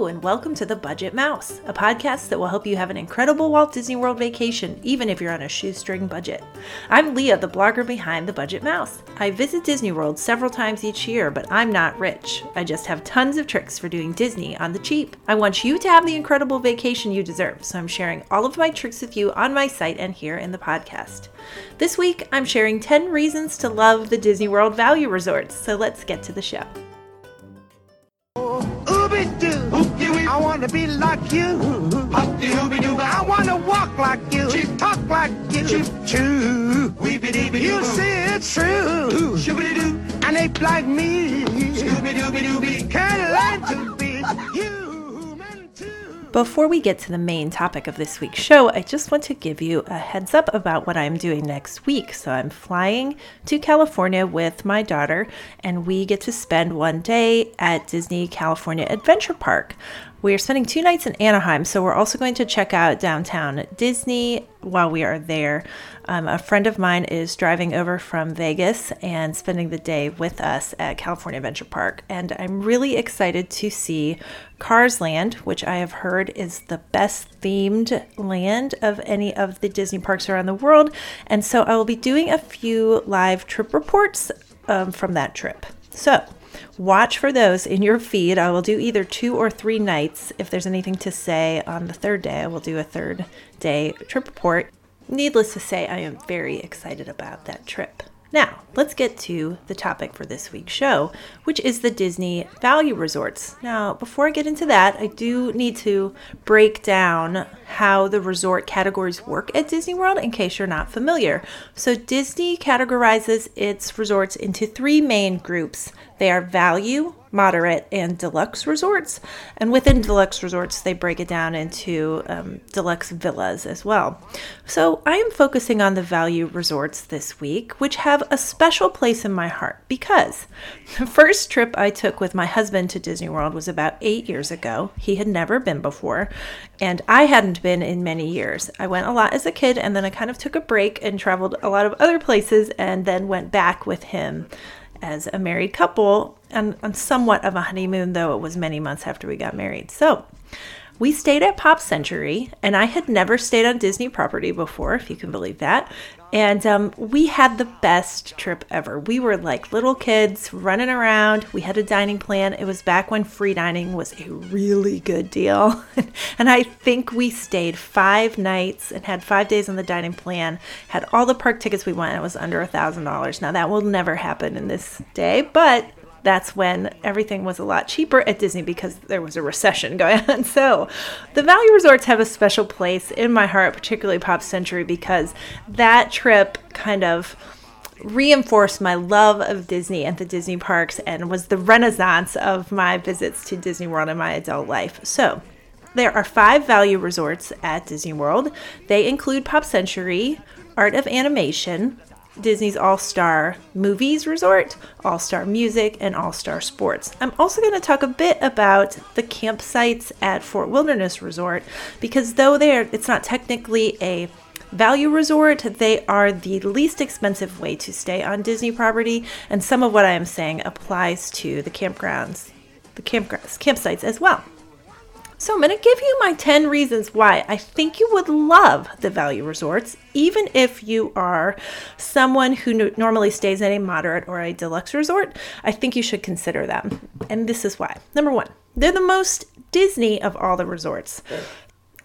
Hello and welcome to The Budget Mouse, a podcast that will help you have an incredible Walt Disney World vacation, even if you're on a shoestring budget. I'm Leah, the blogger behind The Budget Mouse. I visit Disney World several times each year, but I'm not rich. I just have tons of tricks for doing Disney on the cheap. I want you to have the incredible vacation you deserve, so I'm sharing all of my tricks with you on my site and here in the podcast. This week, I'm sharing 10 reasons to love the Disney World Value Resorts, so let's get to the show. I want to be like you. I want to walk like you. Talk like you. You see it's true. And they like me. Can't let to be human too. Before we get to the main topic of this week's show, I just want to give you a heads up about what I'm doing next week. So I'm flying to California with my daughter, and we get to spend one day at Disney California Adventure Park. We are spending 2 nights in Anaheim, so we're also going to check out downtown Disney while we are there. A friend of mine is driving over from Vegas and spending the day with us at California Adventure Park, and I'm really excited to see Cars Land, which I have heard is the best themed land of any of the Disney parks around the world, and so I will be doing a few live trip reports from that trip. So watch for those in your feed. I will do either 2 or 3 nights. If there's anything to say on the third day, I will do a third day trip report. Needless to say, I am very excited about that trip. Now, let's get to the topic for this week's show, which is the Disney Value Resorts. Now, before I get into that, I do need to break down how the resort categories work at Disney World in case you're not familiar. So Disney categorizes its resorts into 3 main groups. They are value, moderate, and deluxe resorts. And within deluxe resorts, they break it down into deluxe villas as well. So I am focusing on the value resorts this week, which have a special place in my heart because the first trip I took with my husband to Disney World was about 8 years ago. He had never been before, and I hadn't been in many years. I went a lot as a kid, and then I kind of took a break and traveled a lot of other places and then went back with him as a married couple and somewhat of a honeymoon, though it was many months after we got married. So we stayed at Pop Century, and I had never stayed on Disney property before, if you can believe that. And we had the best trip ever. We were like little kids running around. We had a dining plan. It was back when free dining was a really good deal. And I think we stayed 5 nights and had 5 days on the dining plan, had all the park tickets we wanted. It was under $1,000. Now that will never happen in this day, but that's when everything was a lot cheaper at Disney because there was a recession going on. So the value resorts have a special place in my heart, particularly Pop Century, because that trip kind of reinforced my love of Disney and the Disney parks and was the renaissance of my visits to Disney World in my adult life. So there are 5 value resorts at Disney World. They include Pop Century, Art of Animation, Disney's All-Star Movies Resort, All-Star Music, and All-Star Sports. I'm also going to talk a bit about the campsites at Fort Wilderness Resort because though it's not technically a value resort, they are the least expensive way to stay on Disney property, and some of what I am saying applies to the campsites as well. So I'm going to give you my 10 reasons why I think you would love the value resorts, even if you are someone who normally stays at a moderate or a deluxe resort. I think you should consider them. And this is why. Number 1, they're the most Disney of all the resorts.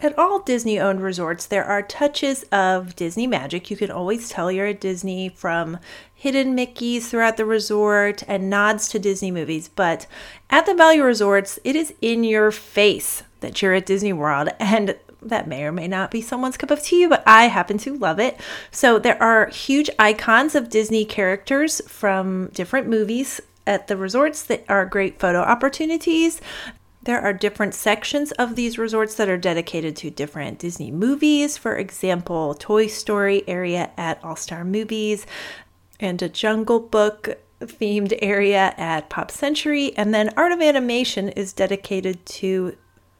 At all Disney-owned resorts, there are touches of Disney magic. You can always tell you're at Disney from hidden Mickeys throughout the resort and nods to Disney movies. But at the value resorts, it is in your face that you're at Disney World, and that may or may not be someone's cup of tea, but I happen to love it. So there are huge icons of Disney characters from different movies at the resorts that are great photo opportunities. There are different sections of these resorts that are dedicated to different Disney movies. For example, Toy Story area at All-Star Movies and a Jungle Book themed area at Pop Century. And then Art of Animation is dedicated to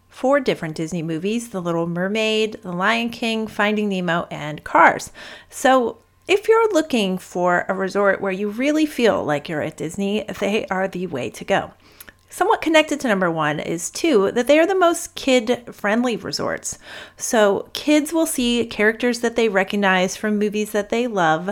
4 different Disney movies, The Little Mermaid, The Lion King, Finding Nemo, and Cars. So if you're looking for a resort where you really feel like you're at Disney, they are the way to go. Somewhat connected to number one is, two, that they are the most kid-friendly resorts. So kids will see characters that they recognize from movies that they love.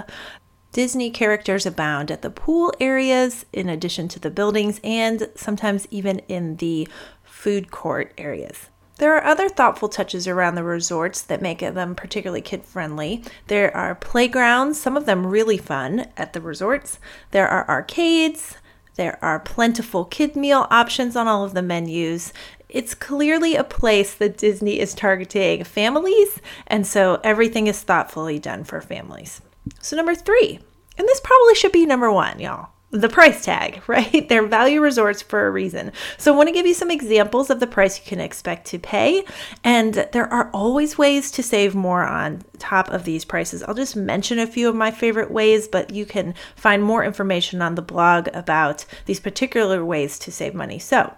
Disney characters abound at the pool areas, in addition to the buildings, and sometimes even in the food court areas. There are other thoughtful touches around the resorts that make them particularly kid-friendly. There are playgrounds, some of them really fun, at the resorts. There are arcades. There are plentiful kid meal options on all of the menus. It's clearly a place that Disney is targeting families, and so everything is thoughtfully done for families. So number three, and this probably should be number one, y'all. The price tag, right? They're value resorts for a reason. So I want to give you some examples of the price you can expect to pay. And there are always ways to save more on top of these prices. I'll just mention a few of my favorite ways, but you can find more information on the blog about these particular ways to save money. So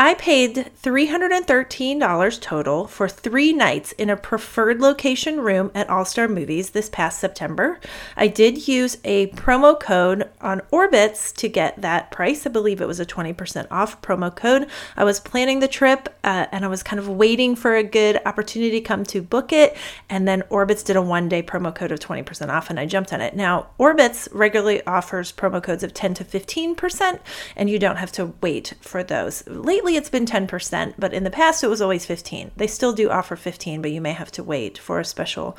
I paid $313 total for 3 nights in a preferred location room at All-Star Movies this past September. I did use a promo code on Orbitz to get that price. I believe it was a 20% off promo code. I was planning the trip and I was kind of waiting for a good opportunity to come to book it. And then Orbitz did a one-day promo code of 20% off and I jumped on it. Now, Orbitz regularly offers promo codes of 10 to 15% and you don't have to wait for those. Lately, it's been 10%, but in the past it was always 15. They still do offer 15, but you may have to wait for a special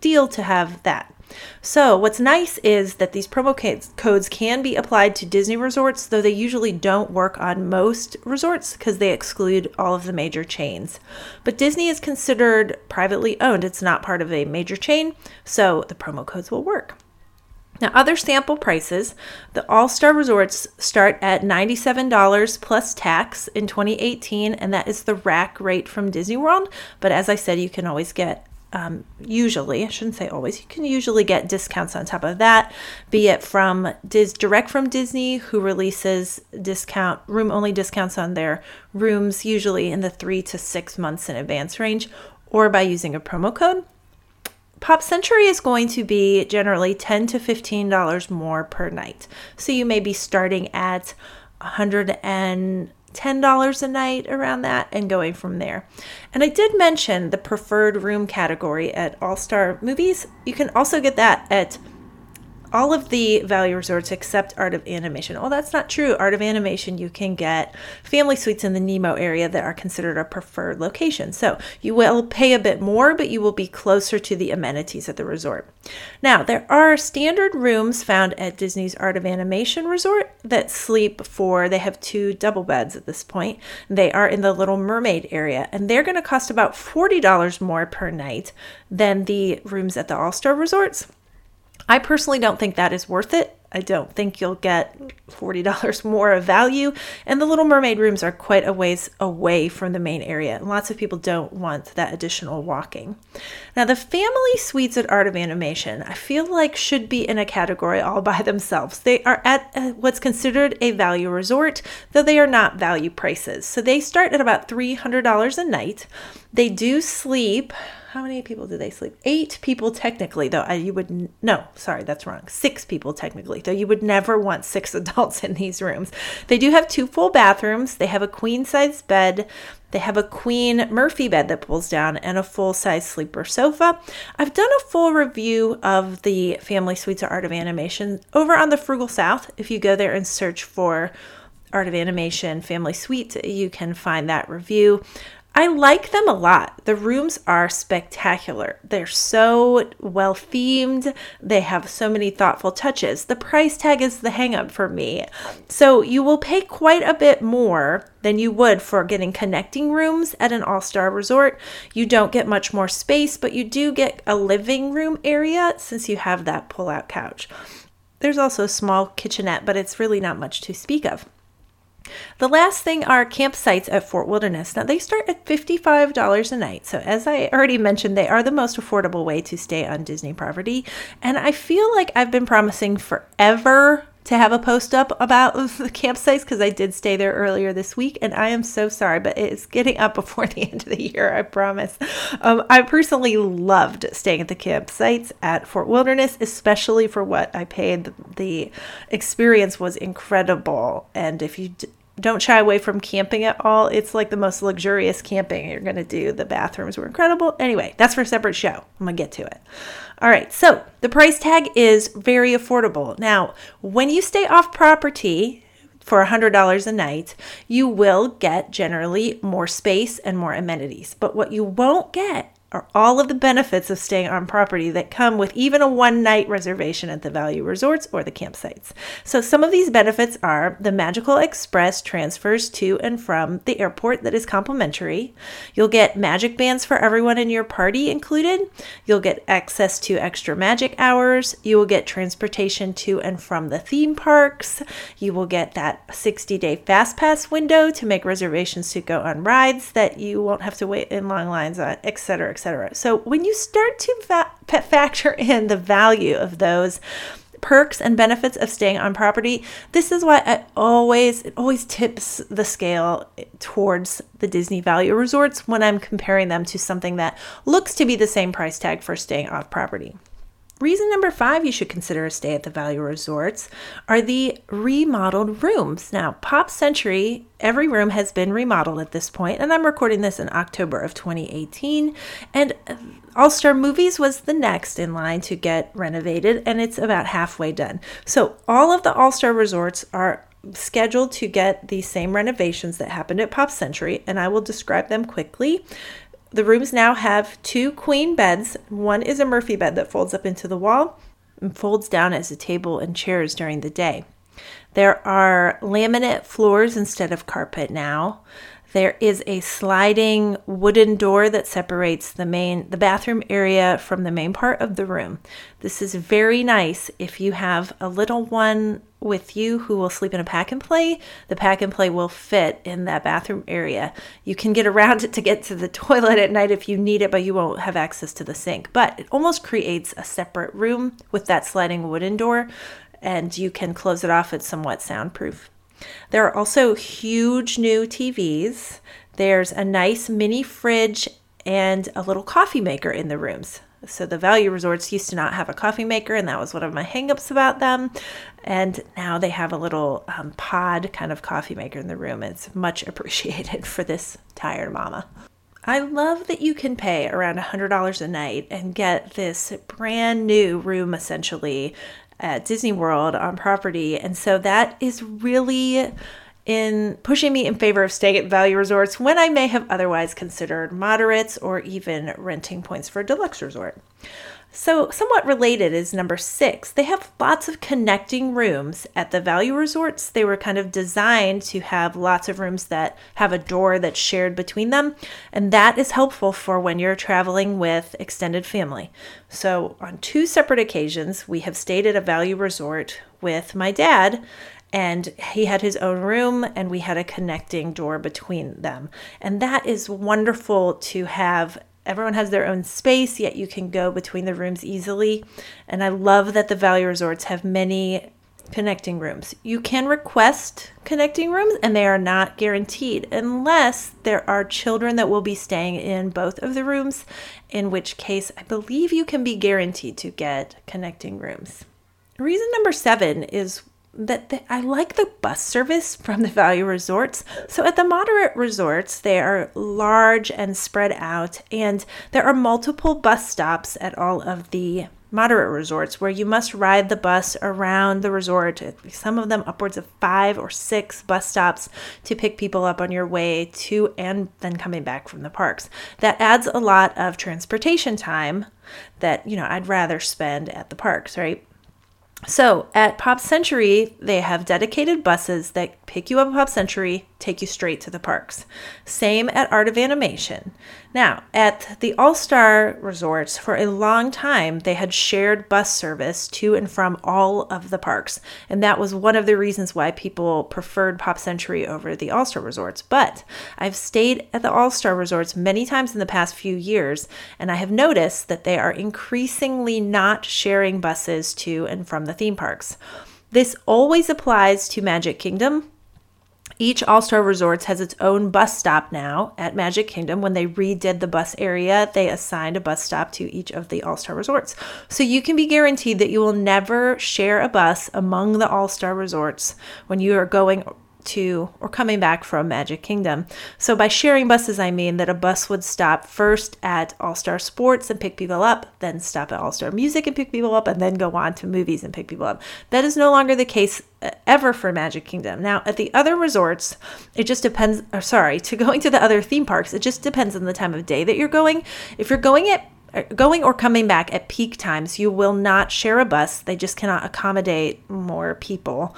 deal to have that. So what's nice is that these promo codes can be applied to Disney resorts, though they usually don't work on most resorts because they exclude all of the major chains. But Disney is considered privately owned. It's not part of a major chain, so the promo codes will work. Now, other sample prices, the All-Star Resorts start at $97 plus tax in 2018, and that is the rack rate from Disney World. But as I said, you can always get, usually, I shouldn't say always, you can usually get discounts on top of that, be it from direct from Disney, who releases room-only discounts on their rooms, usually in the 3 to 6 months in advance range, or by using a promo code. Pop Century is going to be generally $10 to $15 more per night. So you may be starting at $110 a night, around that, and going from there. And I did mention the preferred room category at All-Star Movies. You can also get that at all of the value resorts except Art of Animation. Well, that's not true. Art of Animation, you can get family suites in the Nemo area that are considered a preferred location. So you will pay a bit more, but you will be closer to the amenities at the resort. Now, there are standard rooms found at Disney's Art of Animation Resort that sleep for, they have 2 double beds at this point. They are in the Little Mermaid area, and they're going to cost about $40 more per night than the rooms at the All-Star Resorts. I personally don't think that is worth it. I don't think you'll get $40 more of value. And the Little Mermaid rooms are quite a ways away from the main area. And lots of people don't want that additional walking. Now, the family suites at Art of Animation, I feel like should be in a category all by themselves. They are at what's considered a value resort, though they are not value prices. So they start at about $300 a night. They do sleep. How many people do they sleep? 8 people technically, though. No, sorry, that's wrong. 6 people technically, though you would never want 6 adults in these rooms. They do have 2 full bathrooms. They have a queen-size bed. They have a queen Murphy bed that pulls down and a full-size sleeper sofa. I've done a full review of the family suites at Art of Animation over on the Frugal South. If you go there and search for Art of Animation family suite, you can find that review. I like them a lot. The rooms are spectacular. They're so well themed. They have so many thoughtful touches. The price tag is the hang up for me. So you will pay quite a bit more than you would for getting connecting rooms at an all-star resort. You don't get much more space, but you do get a living room area since you have that pull-out couch. There's also a small kitchenette, but it's really not much to speak of. The last thing are campsites at Fort Wilderness. Now, they start at $55 a night. So as I already mentioned, they are the most affordable way to stay on Disney property. And I feel like I've been promising forever to have a post up about the campsites because I did stay there earlier this week. And I am so sorry, but it's getting up before the end of the year, I promise. I personally loved staying at the campsites at Fort Wilderness, especially for what I paid. The experience was incredible. And if you Don't shy away from camping at all. It's like the most luxurious camping you're going to do. The bathrooms were incredible. Anyway, that's for a separate show. I'm going to get to it. All right, so the price tag is very affordable. Now, when you stay off property for $100 a night, you will get generally more space and more amenities. But what you won't get are all of the benefits of staying on property that come with even a one-night reservation at the value resorts or the campsites. So some of these benefits are the Magical Express transfers to and from the airport that is complimentary. You'll get magic bands for everyone in your party included. You'll get access to extra magic hours. You will get transportation to and from the theme parks. You will get that 60-day FastPass window to make reservations to go on rides that you won't have to wait in long lines on, etc., etc. So when you start to factor in the value of those perks and benefits of staying on property, this is why it always tips the scale towards the Disney Value Resorts when I'm comparing them to something that looks to be the same price tag for staying off property. Reason number 5 you should consider a stay at the Value Resorts are the remodeled rooms. Now, Pop Century, every room has been remodeled at this point, and I'm recording this in October of 2018, and All-Star Movies was the next in line to get renovated, and it's about halfway done. So all of the All-Star Resorts are scheduled to get the same renovations that happened at Pop Century, and I will describe them quickly. The rooms now have 2 queen beds. One is a Murphy bed that folds up into the wall and folds down as a table and chairs during the day. There are laminate floors instead of carpet now. There is a sliding wooden door that separates the bathroom area from the main part of the room. This is very nice if you have a little one with you who will sleep in a pack and play. The pack and play will fit in that bathroom area. You can get around it to get to the toilet at night if you need it, but you won't have access to the sink. But it almost creates a separate room with that sliding wooden door, and you can close it off. It's somewhat soundproof. There are also huge new TVs. There's a nice mini fridge and a little coffee maker in the rooms. So the Value Resorts used to not have a coffee maker, and that was one of my hang-ups about them. And now they have a little pod kind of coffee maker in the room. It's much appreciated for this tired mama. I love that you can pay around $100 a night and get this brand new room essentially at Disney World on property. And so that is really in pushing me in favor of staying at Value Resorts when I may have otherwise considered moderates or even renting points for a deluxe resort. So somewhat related is number 6. They have lots of connecting rooms at the Value Resorts. They were kind of designed to have lots of rooms that have a door that's shared between them. And that is helpful for when you're traveling with extended family. So on 2 separate occasions, we have stayed at a Value Resort with my dad, and he had his own room and we had a connecting door between them. And that is wonderful to have. Everyone has their own space, yet you can go between the rooms easily. And I love that the Value Resorts have many connecting rooms. You can request connecting rooms, and they are not guaranteed unless there are children that will be staying in both of the rooms, in which case I believe you can be guaranteed to get connecting rooms. Reason number 7 is that I like the bus service from the Value Resorts. So at the moderate resorts, they are large and spread out, and there are multiple bus stops at all of the moderate resorts where you must ride the bus around the resort, some of them upwards of 5 or 6 bus stops to pick people up on your way to and then coming back from the parks. That adds a lot of transportation time that, you know, I'd rather spend at the parks, right? So at Pop Century, they have dedicated buses that pick you up at Pop Century, take you straight to the parks. Same at Art of Animation. Now, at the All-Star Resorts, for a long time, they had shared bus service to and from all of the parks. And that was one of the reasons why people preferred Pop Century over the All-Star Resorts. But I've stayed at the All-Star Resorts many times in the past few years, and I have noticed that they are increasingly not sharing buses to and from the theme parks. This always applies to Magic Kingdom. Each All-Star Resorts has its own bus stop now. At Magic Kingdom, when they redid the bus area, they assigned a bus stop to each of the All-Star Resorts. So you can be guaranteed that you will never share a bus among the All-Star Resorts when you are going to or coming back from Magic Kingdom. So by sharing buses, I mean that a bus would stop first at All-Star Sports and pick people up, then stop at All-Star Music and pick people up, and then go on to movies and pick people up. That is no longer the case ever for Magic Kingdom. Now, at the other resorts, it just depends, or sorry, to going to the other theme parks, it just depends on the time of day that you're going. If you're going or coming back at peak times, you will not share a bus. They just cannot accommodate more people,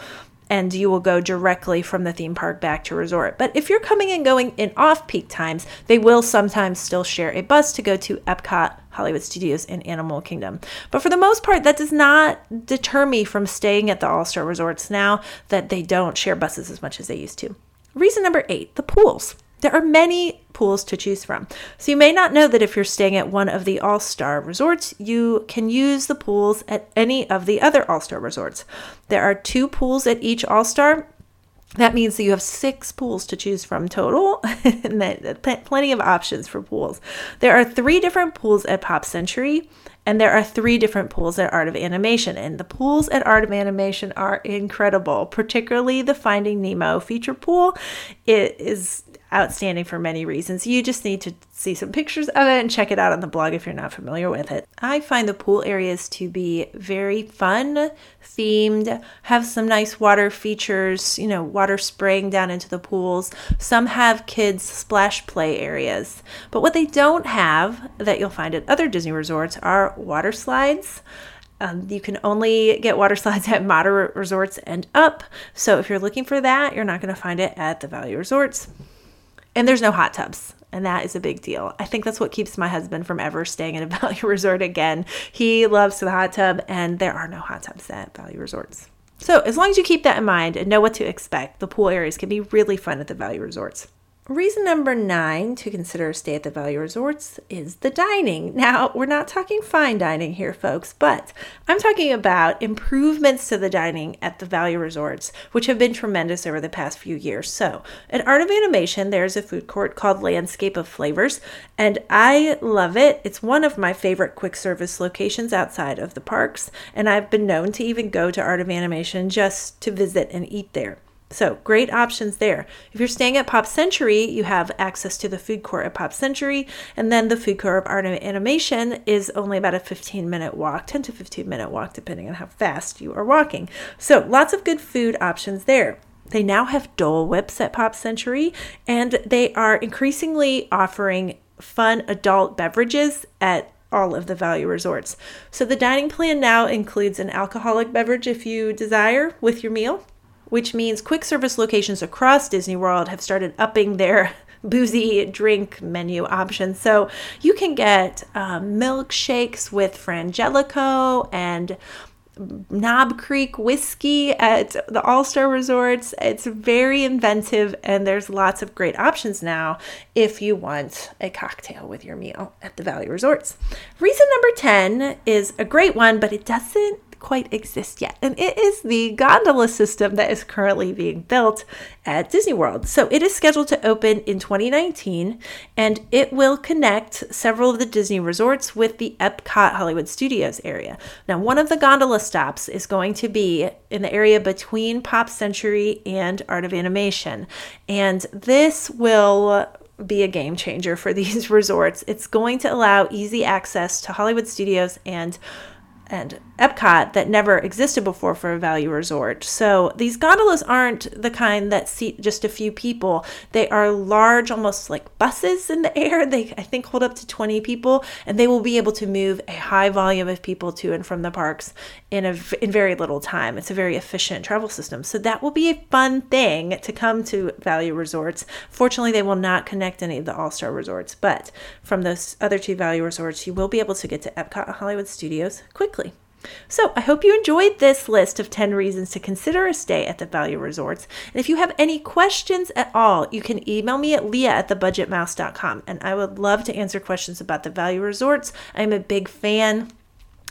and you will go directly from the theme park back to resort. But if you're coming and going in off-peak times, they will sometimes still share a bus to go to Epcot, Hollywood Studios, and Animal Kingdom. But for the most part, that does not deter me from staying at the All-Star Resorts now that they don't share buses as much as they used to. Reason number 8, the pools. There are many pools to choose from. So you may not know that if you're staying at one of the All-Star Resorts, you can use the pools at any of the other All-Star Resorts. There are 2 pools at each All-Star. That means that you have 6 pools to choose from total, and then plenty of options for pools. There are 3 different pools at Pop Century, and there are 3 different pools at Art of Animation, and the pools at Art of Animation are incredible, particularly the Finding Nemo feature pool. It is outstanding for many reasons. You just need to see some pictures of it and check it out on the blog if you're not familiar with it. I find the pool areas to be very fun, themed, have some nice water features, you know, water spraying down into the pools. Some have kids' splash play areas. But what they don't have that you'll find at other Disney resorts are water slides. You can only get water slides at moderate resorts and up. So if you're looking for that, you're not going to find it at the Value Resorts. And there's no hot tubs, and that is a big deal. I think that's what keeps my husband from ever staying at a Value Resort again. He loves the hot tub, and there are no hot tubs at Value Resorts. So as long as you keep that in mind and know what to expect, the pool areas can be really fun at the Value Resorts. Reason number 9 to consider a stay at the Value Resorts is the dining. Now, we're not talking fine dining here, folks, but I'm talking about improvements to the dining at the Value Resorts, which have been tremendous over the past few years. So, at Art of Animation, there's a food court called Landscape of Flavors, and I love it. It's one of my favorite quick service locations outside of the parks, and I've been known to even go to Art of Animation just to visit and eat there. So great options there. If you're staying at Pop Century, you have access to the food court at Pop Century, and then the food court of Art of Animation is only about a 10 to 15 minute walk, depending on how fast you are walking. So lots of good food options there. They now have Dole Whips at Pop Century, and they are increasingly offering fun adult beverages at all of the Value Resorts. So the dining plan now includes an alcoholic beverage if you desire with your meal, which means quick service locations across Disney World have started upping their boozy drink menu options. So you can get milkshakes with Frangelico and Knob Creek whiskey at the All-Star Resorts. It's very inventive, and there's lots of great options now if you want a cocktail with your meal at the Value Resorts. Reason number 10 is a great one, but it doesn't quite exist yet, and it is the gondola system that is currently being built at Disney World. So it is scheduled to open in 2019, and it will connect several of the Disney resorts with the Epcot Hollywood Studios area. Now, one of the gondola stops is going to be in the area between Pop Century and Art of Animation, and this will be a game changer for these resorts. It's going to allow easy access to Hollywood Studios and Epcot that never existed before for a Value Resort. So these gondolas aren't the kind that seat just a few people. They are large, almost like buses in the air. They, I think, hold up to 20 people, and they will be able to move a high volume of people to and from the parks in very little time. It's a very efficient travel system. So that will be a fun thing to come to Value Resorts. Fortunately, they will not connect any of the All-Star Resorts, but from those other 2 Value Resorts, you will be able to get to Epcot and Hollywood Studios quickly. So I hope you enjoyed this list of 10 reasons to consider a stay at the Value Resorts. And if you have any questions at all, you can email me at leah@thebudgetmouse.com, and I would love to answer questions about the Value Resorts. I'm a big fan.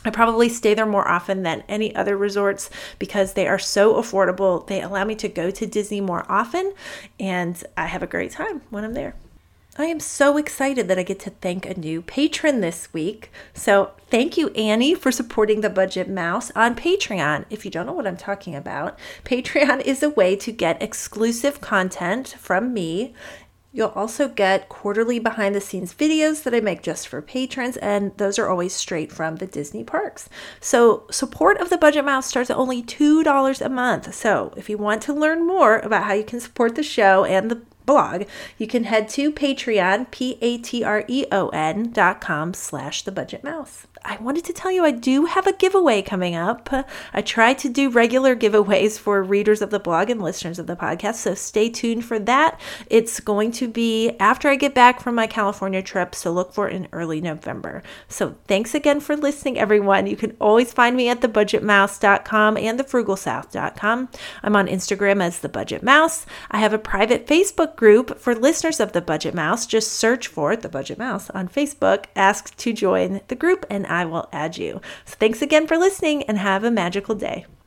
I probably stay there more often than any other resorts because they are so affordable. They allow me to go to Disney more often, and I have a great time when I'm there. I am so excited that I get to thank a new patron this week. So thank you, Annie, for supporting the Budget Mouse on Patreon. If you don't know what I'm talking about, Patreon is a way to get exclusive content from me. You'll also get quarterly behind-the-scenes videos that I make just for patrons, and those are always straight from the Disney parks. So support of the Budget Mouse starts at only $2 a month. So if you want to learn more about how you can support the show and the blog, you can head to Patreon, patreon.com/thebudgetmouse. I wanted to tell you I do have a giveaway coming up. I try to do regular giveaways for readers of the blog and listeners of the podcast, so stay tuned for that. It's going to be after I get back from my California trip, so look for it in early November. So thanks again for listening, everyone. You can always find me at thebudgetmouse.com and thefrugalsouth.com. I'm on Instagram as The Budget Mouse. I have a private Facebook group for listeners of The Budget Mouse. Just search for The Budget Mouse on Facebook. Ask to join the group, and I will add you. So thanks again for listening and have a magical day.